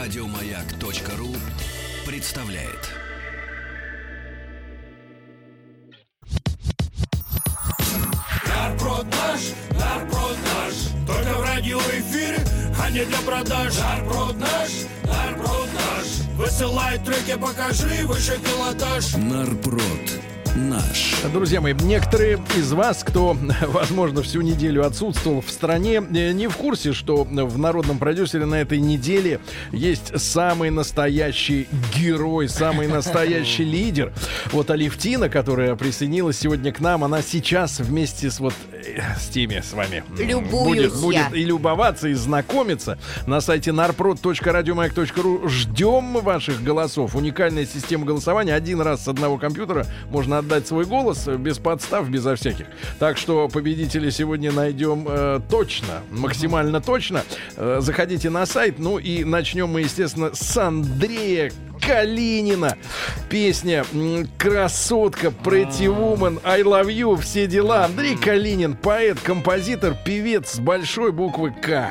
Радио Маяк.ру представляет. Нарброд наш, только в радиоэфире, а не для продаж. Нарброд наш, высылай треки, покажи выше пилотаж. Нарброд наш. Друзья мои, некоторые из вас, кто, возможно, всю неделю отсутствовал в стране, не в курсе, что в «Народном продюсере» на этой неделе есть самый настоящий герой, самый настоящий лидер. Вот Алевтина, которая присоединилась сегодня к нам, она сейчас вместе с вот с теми с вами будет и любоваться, и знакомиться. На сайте narprod.radiomayak.ru ждем ваших голосов. Уникальная система голосования. Один раз с одного компьютера можно отдать свой голос без подстав, безо всяких. Так что победителей сегодня найдем точно, максимально точно. Заходите на сайт. Ну и начнем мы, естественно, с Андрея Калинина. Песня «Красотка», Pretty Woman, I Love You, все дела. Андрей Калинин, поэт, композитор, певец с большой буквы «К».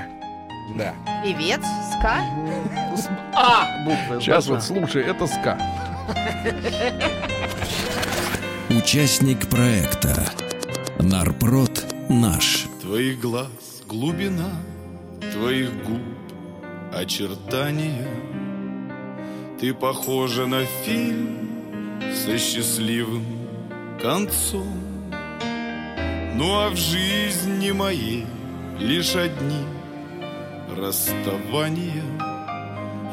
Да. Певец с «К»? С «А» буквы. Сейчас вот слушай, это с «К». Участник проекта «Нарброд наш». Твоих глаз глубина, твоих губ очертания. Ты похожа на фильм со счастливым концом. Ну а в жизни моей лишь одни расставания.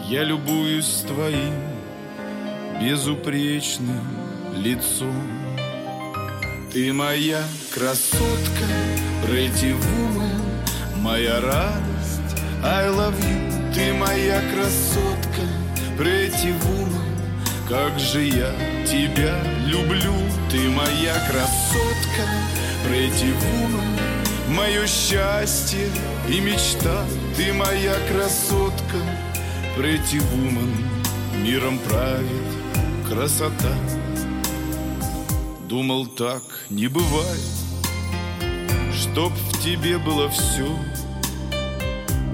Я любуюсь твоим безупречным лицом. Ты моя красотка, pretty woman, моя радость, I love you. Ты моя красотка, pretty woman, как же я тебя люблю. Ты моя красотка, pretty woman, мое счастье и мечта. Ты моя красотка, pretty woman, миром правит красота. Думал, так не бывает, чтоб в тебе было все.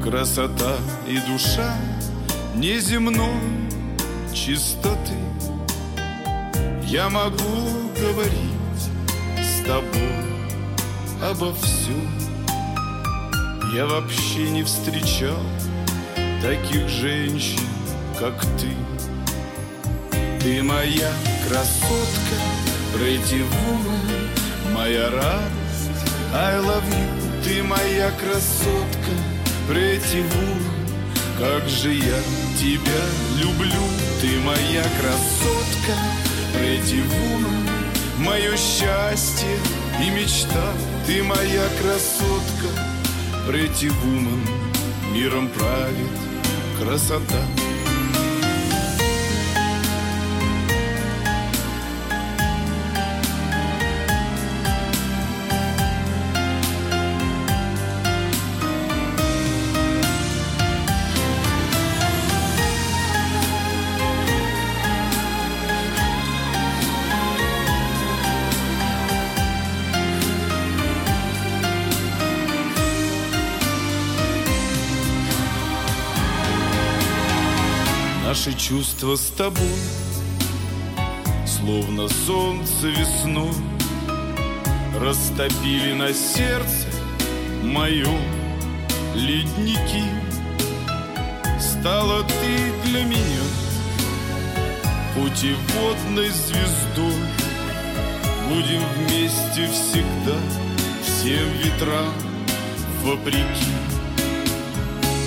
Красота и душа неземной чистоты. Я могу говорить с тобой обо всем. Я вообще не встречал таких женщин, как ты. Ты моя красотка, pretty woman, моя радость, I love you. Ты моя красотка, pretty woman, как же я тебя люблю. Ты моя красотка, pretty woman, мое счастье и мечта. Ты моя красотка, pretty woman, миром правит красота. Наши чувства с тобой словно солнце весной растопили на сердце моем ледники. Стала ты для меня путеводной звездой. Будем вместе всегда, всем ветрам вопреки.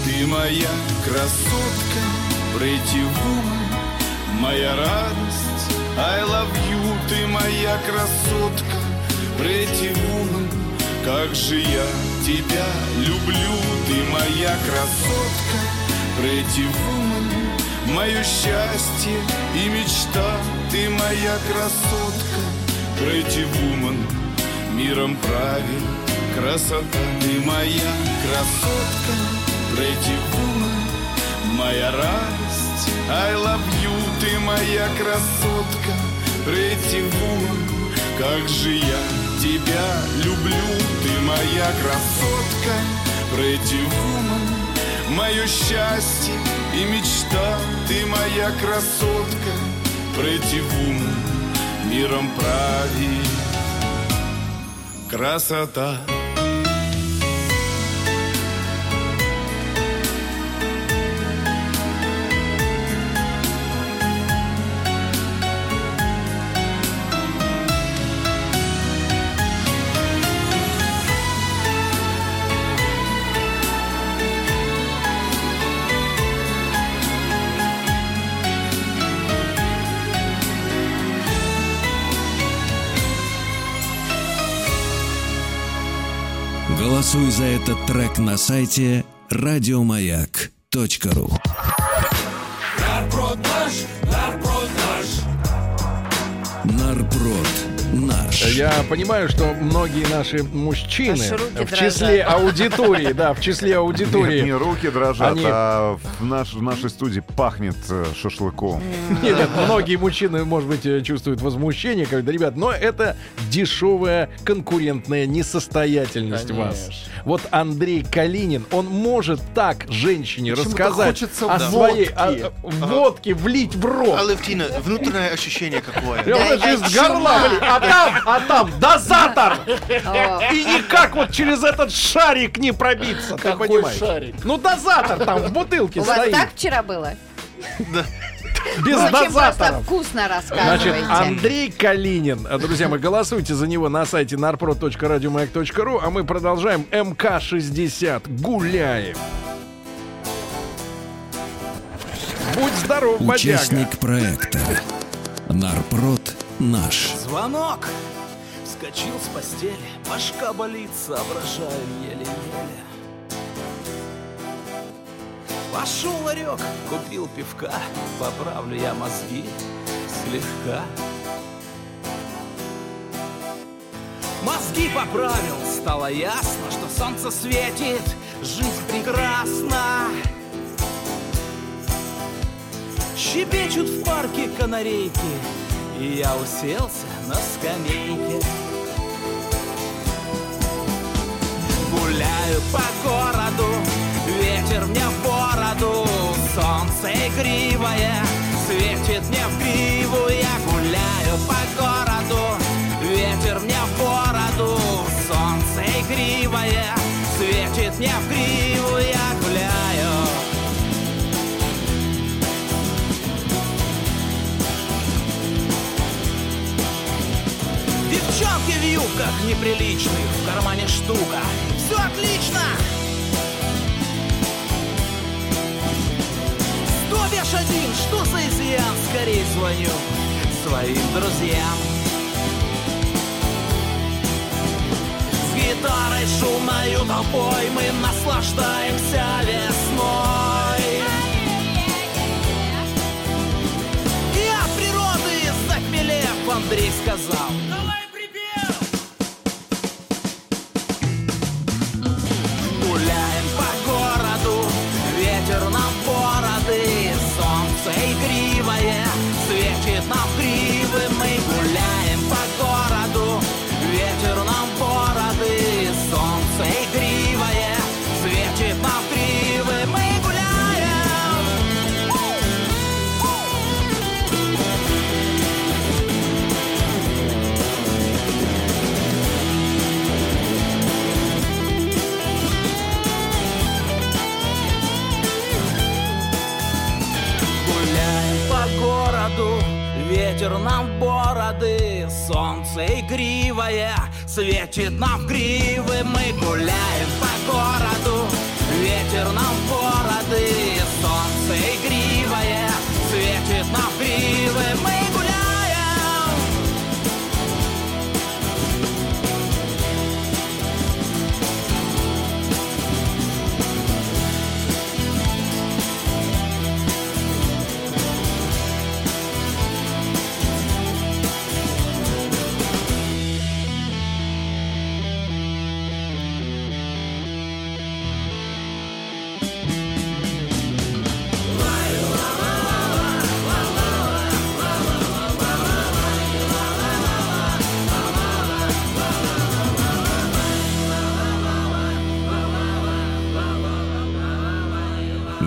Ты моя красотка, pretty woman, моя радость, I love you. Ты моя красотка, pretty woman, как же я тебя люблю. Ты моя красотка, pretty woman, мое счастье и мечта. Ты моя красотка, pretty woman, миром правит красота. Ты моя красотка, pretty woman, моя радость, I love you. Ты моя красотка, pretty woman, как же я тебя люблю. Ты моя красотка, pretty woman, мое счастье и мечта, ты моя красотка, пройти в ум миром прави красота. Голосуй за этот трек на сайте радиомаяк.ру. Нарпрод наш. Я понимаю, что многие наши мужчины в числе аудитории. Нет, не руки дрожат, они... а в нашей студии пахнет шашлыком. Нет, многие мужчины, может быть, чувствуют возмущение, когда, ребят, но это дешевая конкурентная несостоятельность вас. Вот Андрей Калинин, он может так женщине рассказать о своей водке, влить в рот. Алевтина, внутреннее ощущение какое. Это из горла, а там дозатор! И никак вот через этот шарик не пробиться, ты понимаешь? Шарик? Ну, дозатор там в бутылке стоит. У вас так вчера было? Да. Без дозатора. Вкусно рассказываете. Значит, Андрей Калинин. Друзья мои, голосуйте за него на сайте narpro.radiomayak.ru, а мы продолжаем. МК-60. Гуляем. Будь здоров, бодяга. Участник проекта Нарпрод наш. Звонок! Вскочил с постели, башка болит, соображаю еле-еле. Пошел ларек, купил пивка, поправлю я мозги слегка. Мозги поправил, стало ясно, что солнце светит, жизнь прекрасна. Щебечут в парке канарейки, и я уселся на скамейке. Гуляю по городу, ветер мне в бороду, солнце игривое светит мне в гриву. Я гуляю по городу, ветер мне в бороду, солнце игривое светит мне в гриву. Я гуляю. Девчонки в юбках неприличных, в кармане штука, все отлично. 101, что за изъян? Скорей звоню своим друзьям. С гитарой шумною толпой мы наслаждаемся весной. И от природы захмелев Андрей сказал: давай припев! Гуляем по городу, ветер нам бороды, солнце игривое светит нам гривы. Мы гуляем по городу, ветер нам бороды, солнце игривое светит нам гривы. Мы городу, ветер нам бороды, солнце игривое светит нам в гривы. Мы гуляем по городу, ветер нам бороды, солнце игривое светит нам в гривы. Мы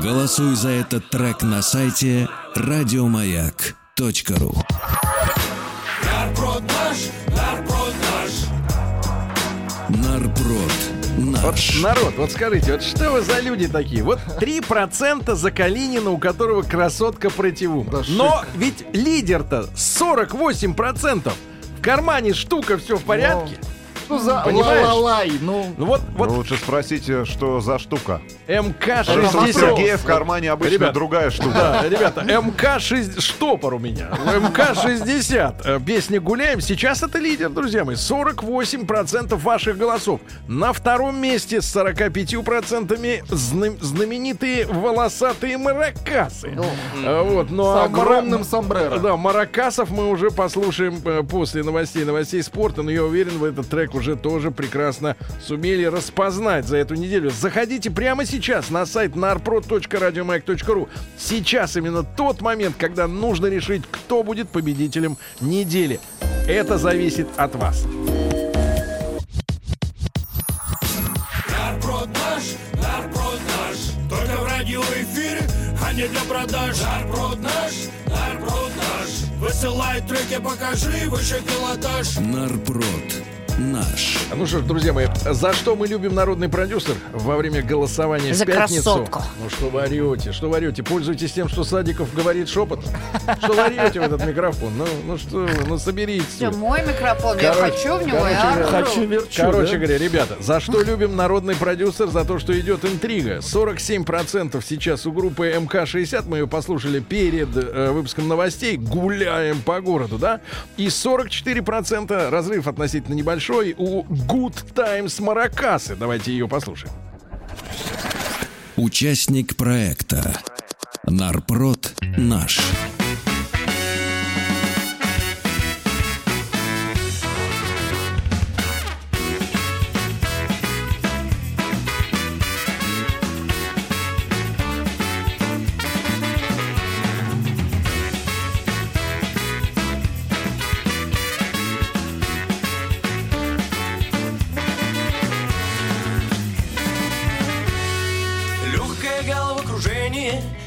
Голосуй за этот трек на сайте радиомаяк.ру. Нарброд наш, нарброд наш. Нарброд. Вот, народ, вот скажите, вот что вы за люди такие? Вот 3% за Калинина, у которого красотка противум. Да. Но ведь лидер-то 48%. В кармане штука, все в порядке. Что за ла-ла-лай? Ну вот. Лучше спросите, что за штука. МК-60. У Сергея в кармане обычно, ребят, другая штука. Да, ребята, МК-60. Штопор у меня. МК-60. Песня «Гуляем». Сейчас это лидер, друзья мои. 48% ваших голосов. На втором месте с 45% знаменитые волосатые маракасы. Вот, но с огромным сомбреро. Да, маракасов мы уже послушаем после новостей спорта. Но я уверен, в этот трек уже тоже прекрасно сумели распознать за эту неделю. Заходите прямо сейчас на сайт narprod.radiomayak.ru. Сейчас именно тот момент, когда нужно решить, кто будет победителем недели. Это зависит от вас. Нарброд наш, только в радиоэфире, а не для продаж. Нарброд наш, высылай треки, покажи выше пилотаж. Нарброд наш. Ну что ж, друзья мои, за что мы любим «Народный продюсер» во время голосования за в пятницу? За красотку. Ну что вы орете? Пользуйтесь тем, что Садиков говорит шепот. Что вы орете в этот микрофон? Ну что, соберитесь. Все, мой микрофон, я хочу в него, Короче говоря, ребята, за что любим «Народный продюсер»? За то, что идет интрига. 47% сейчас у группы МК-60. Мы ее послушали перед выпуском новостей. Гуляем по городу, да? И 44% разрыв относительно небольшой у Good Times маракасы. Давайте ее послушаем. Участник проекта «Нарпрод наш».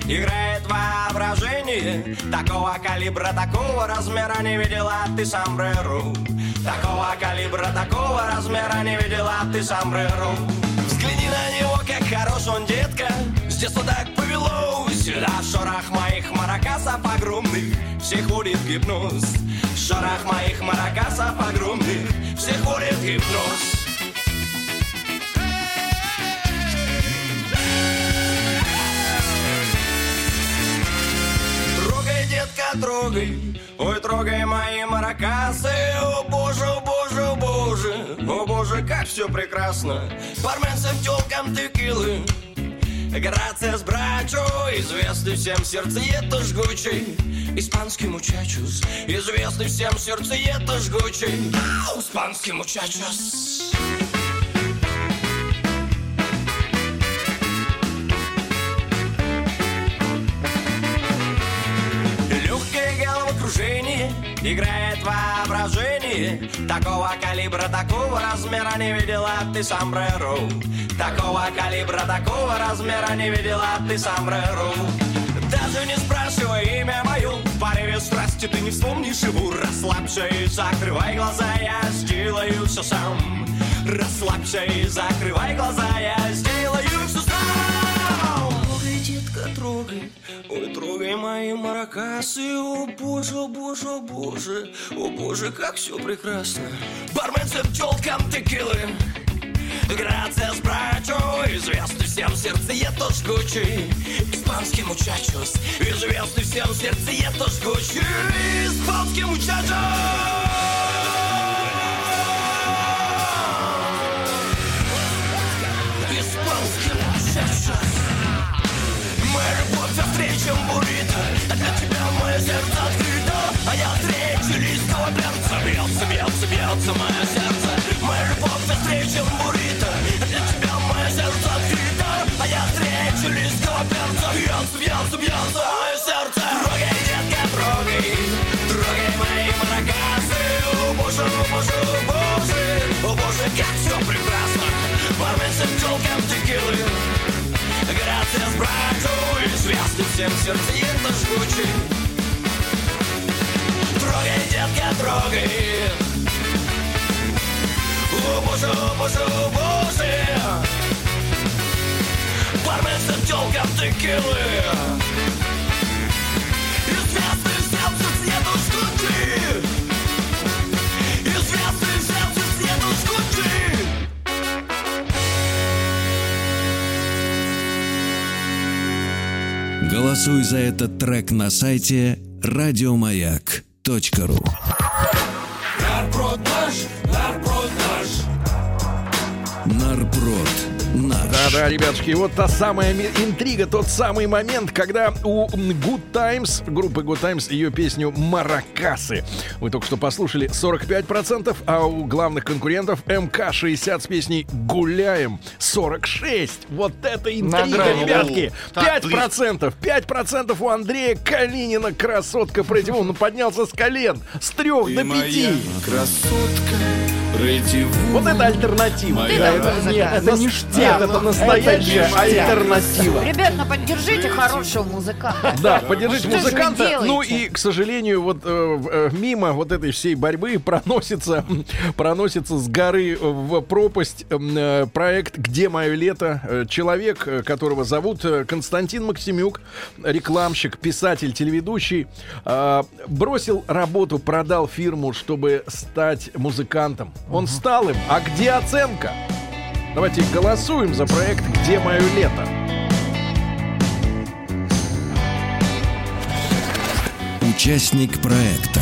Играет воображение, такого калибра, такого размера не видела ты сомбреру. Такого калибра, такого размера не видела ты сомбреру. Взгляни на него, как хорош он, детка, с детства так повелось. Да, шорох моих маракасов огромных, всех будет гипноз. Шорох моих маракасов огромных, всех будет гипноз. Детка, трогай, ой, трогай мои маракасы. О боже, о боже, о боже, о боже, как все прекрасно. Бармен с тёлком текилы, грация с брачо. Известный всем сердцеед жгучий, испанский мучачус. Известный всем сердцеед жгучий, испанский мучачус. Играет воображение, такого калибра, такого размера не видела ты сомбреро. Такого калибра, такого размера не видела ты сомбреро. Даже не спрашивай имя мою, в порыве страсти ты не вспомнишь его. Расслабься и закрывай глаза, я сделаю все сам. Расслабься и закрывай глаза, я сделаю все сам. Трогай, ой, трогай мои маракасы. О боже, о боже, о боже, о боже, как все прекрасно. Бармен с пчелком текилы, грация с брачо. Известный всем сердцеед жгучий, испанский мучачос. Известный всем сердцеед жгучий, испанский мучачос. Все встречам буррито, а для тебя мое сердце открыто. А я встречу листного перца, бьется, бьется, бьется мое сердце. Моя любовь со встречам буррито, а для тебя мое сердце открыто. А я встречу листного перца, бьется, бьется, бьется мое сердце. Трогай, детка, трогай, трогай мои маракасы. О боже, о боже, о боже, о боже, как все прекрасно. Бармен с пчелком текилы, всем сердито жгучий. Трогай, детка, трогай. Боже, боже, боже. Бармен с бутылкой текилы. Известный в сердце цвету жгучий. Известный в сердце цвету жгучий. Голосуй за этот трек на сайте радиомаяк.ру. Нарпродаж, нарпродаж. Нарпрод. Да-да, ребятушки, вот та самая интрига, тот самый момент, когда у Good Times, группы Good Times, ее песню «Маракасы». Вы только что послушали 45%, а у главных конкурентов МК-60 с песней «Гуляем» 46%. Вот это интрига, ребятки. 5%. 5% у Андрея Калинина. Красотка Прыдивун. Он поднялся с колен. С 3 до 5. Красотка. Вот это альтернатива. Это ништяк. Это настоящая альтернатива. Ребят, ну поддержите хорошего музыканта. Да, поддержите музыканта. Ну и, к сожалению, вот мимо вот этой всей борьбы проносится с горы в пропасть проект «Где мое лето». Человек, которого зовут Константин Максимюк, рекламщик, писатель, телеведущий, бросил работу, продал фирму, чтобы стать музыкантом. Он стал им. А где оценка? Давайте голосуем за проект «Где мое лето». Участник проекта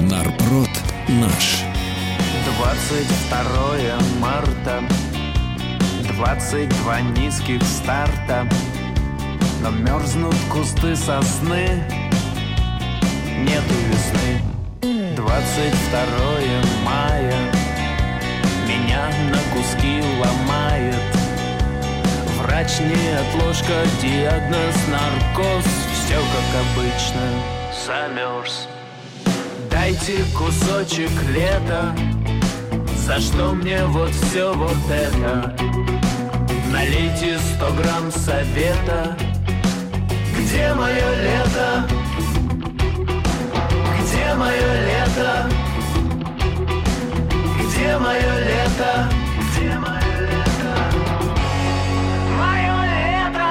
«Нарпрод наш». 22 марта, 22 низких старта, но мерзнут кусты сосны, нету весны. 22 мая меня на куски ломает. Врач не отложка, диагноз наркоз. Все как обычно, замерз. Дайте кусочек лета. За что мне вот все вот это? Налейте 100 грамм совета. Где мое лето? Где мое лето? Где мое лето? Где мое лето? Мое лето!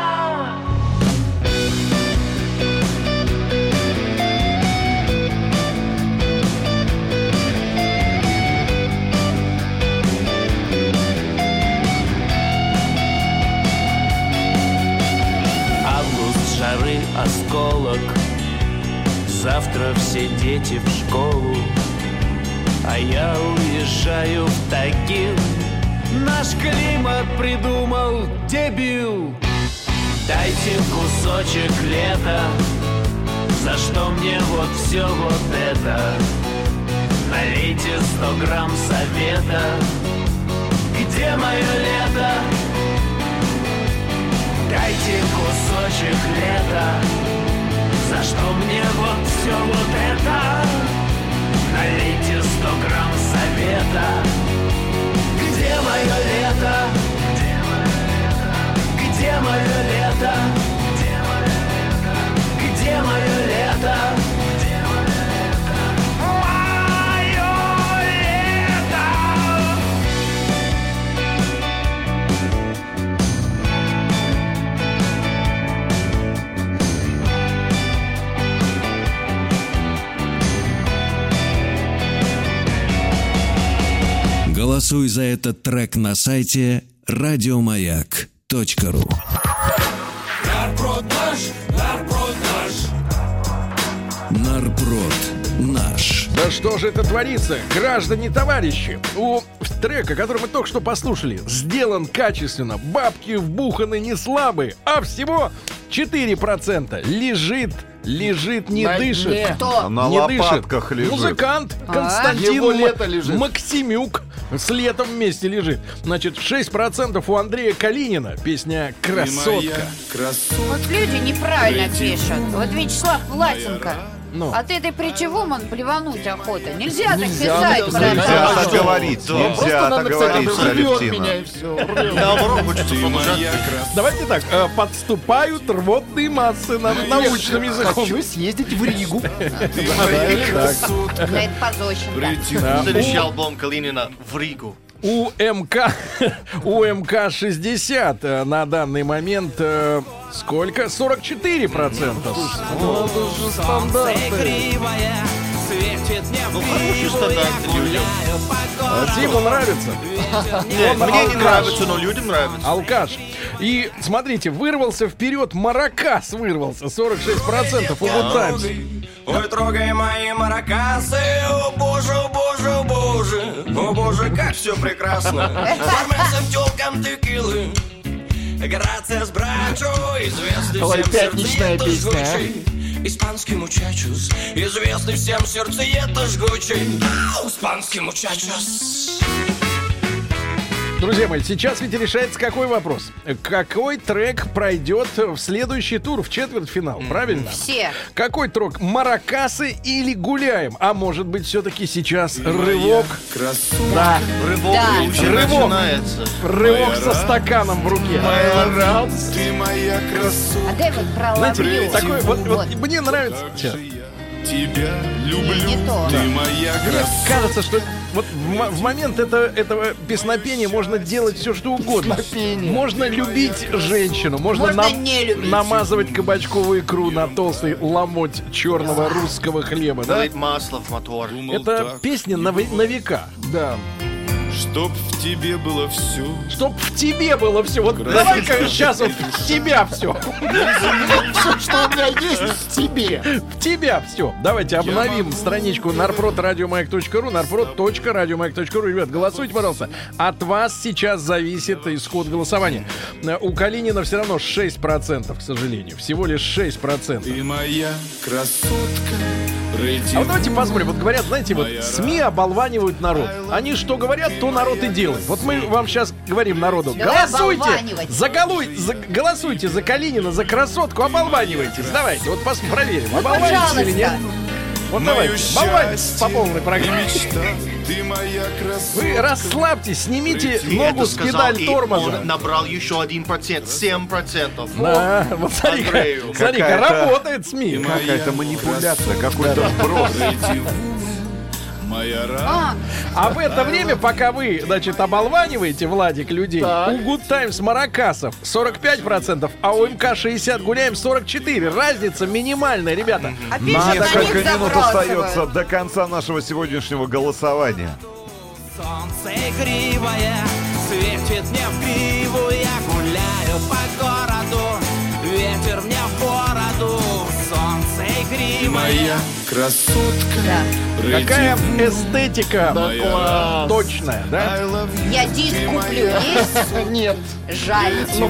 Август, жары, осколок. Завтра все дети в школу, а я уезжаю в Тагил. Наш климат придумал дебил. Дайте кусочек лета. За что мне вот все вот это? Налейте 100 грамм совета. Где мое лето? Дайте кусочек лета. За что мне вот все вот это? Налейте 100 грамм совета. Где мое лето? Где мое лето? Где мое лето? Где мое лето? Где мое лето? Мое лето! Голосуй за этот трек на сайте радиомаяк.ру. Нарпродаж, нарпродаж. Нарпрод наш. Да что же это творится, граждане-товарищи? У трека, который мы только что послушали, сделан качественно, бабки вбуханы не слабые, а всего 4% лежит, не на дышит. Дне. Кто? На не лопатках дышит. Лежит. Музыкант Константин Максимюк с летом вместе лежит. Значит, 6% у Андрея Калинина. Песня «Красотка». Красотка. Вот люди неправильно пишут. Вот Вячеслав Платенко. Ну. А ты причевом он блевануть охота. Нельзя так писать. Нельзя так говорить. Просто надо говорить. Давайте так. Подступают рвотные массы научным языком. Хочу съездить в Ригу. На это позощен. Следующий альбом Калинина в Ригу. У МК-60 на данный момент сколько? 44%. Ну, хороший стандарт, не удивляю. Тиму нравится. Мне не нравится, но людям нравится. Алкаш. И, смотрите, вырвался вперед, маракас вырвался. 46% у Good Times. Ой, трогай мои маракасы. О, боже, о, боже, о, боже. О, боже, как все прекрасно. Формесом, тёлкам, текилы. Грация с брачо. Известный всем сердцем. Испанский мучачус, известный всем сердцеед жгучий. Испанский мучачус. Друзья мои, сейчас ведь решается какой вопрос? Какой трек пройдет в следующий тур, в четвертьфинал, правильно? Все. Какой трек? Маракасы или гуляем? А может быть, все-таки сейчас рывок? Красота. Да. Рывок. Да. Рывок. Рывок со стаканом в руке. Ты моя красота. А дай вот про лаврию. Знаете, вот мне нравится... Тебя люблю, ты моя красота. Кажется, что вот в момент этого песнопения можно делать все, что угодно. Можно любить женщину, можно намазывать кабачковую икру на толстый ломоть черного русского хлеба. Налить масло в мотор. Это песня на века. Да. Чтоб в тебе было все. Чтоб в тебе было все. Вот давай-ка сейчас вот в тебя все. Все, что у меня есть, в тебе. В тебя все. Давайте обновим страничку narprod.radiomayak.ru narprod.radiomayak.ru. Ребят, голосуйте, пожалуйста. От вас сейчас зависит исход голосования. У Калинина все равно 6%, к сожалению. Всего лишь 6%. Ты моя красотка. А вот давайте посмотрим, вот говорят, знаете, вот СМИ оболванивают народ. Они что говорят, то народ и делает. Вот мы вам сейчас говорим народу: голосуйте за Калинина, за красотку, оболванивайтесь. Давайте, вот проверим, оболваниваетесь или нет. Вот давай, болваньтесь по полной программе. Вы расслабьтесь, снимите ногу с педаль тормоза. Он набрал еще 1%, 7%. Да, вот смотри-ка, работает СМИ. Какая-то манипуляция, какой-то вброс. А в это время, пока вы, значит, оболваниваете, Владик, людей, так. У Good Times маракасов 45%, а у МК-60 гуляем 44%. Разница минимальная, ребята. Несколько минут остается до конца нашего сегодняшнего голосования. Солнце игривое светит мне в гриву. Я гуляю по городу, ветер мне в бороду. Солнце игривое. Красотка. Да. Какая эстетика точная, да? Я диск куплю, есть? Нет. Жаль. Но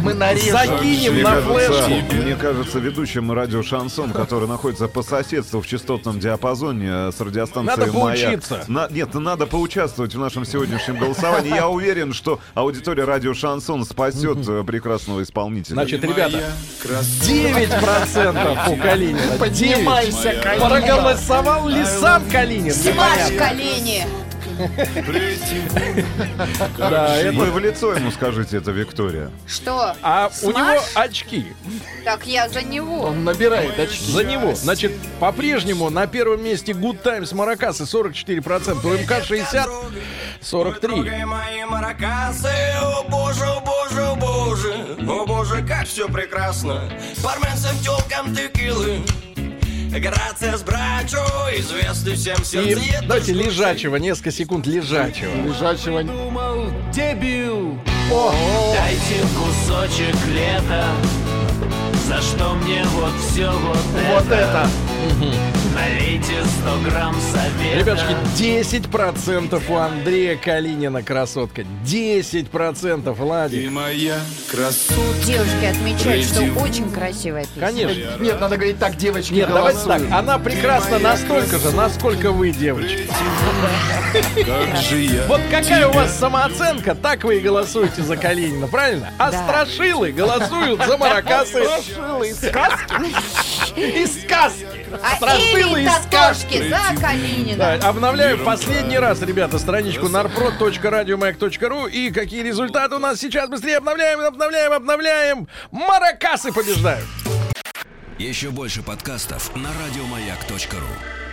мы нарежем. Закинем на флешку. Мне кажется, ведущим радио «Шансон», который находится по соседству в частотном диапазоне с радиостанцией «Маяк». Надо поучиться. Нет, надо поучаствовать в нашем сегодняшнем голосовании. Я уверен, что аудитория радио «Шансон» спасет прекрасного исполнителя. Значит, ребята, 9% у Калинина. Поднимайся, Калинина. Проголосовал ли сам Калинин? Симаш Калинин. Да, это вы в лицо ему скажите, это Виктория. Что? А у него очки. Так я за него. Он набирает очки. За него. Значит, по-прежнему на первом месте Good Times маракасы 44%, у МК-60 43%. О боже, как все прекрасно. Парменцам, тёлкам, текилы. Грация с брачо, известный всем сердце. И давайте лежачего, несколько секунд лежачего. Лежачего. Думал, дебил. Дайте кусочек лета. За что мне вот все вот это. Налейте 100 грамм совета. Ребятушки, 10% у Андрея Калинина красотка. 10%, Владик. Ты моя красотка. Девушки отмечают, что очень красивая песня. Конечно. Нет, надо говорить так, девочки. Нет, голосуем. Давайте так. Она прекрасна настолько красотка. Же, насколько вы, девочки. Вот какая у вас самооценка, так вы и голосуете за Калинина, правильно? А страшилы голосуют за маракасы. Страшилы и сказки. из сказки. Страшилы из сказки. За Калинина. Да, обновляю в последний раз, ребята, страничку narpro.radiomayak.ru. И какие результаты у нас сейчас? Быстрее обновляем. Маракасы побеждают. Еще больше подкастов на радиомаяк.ру.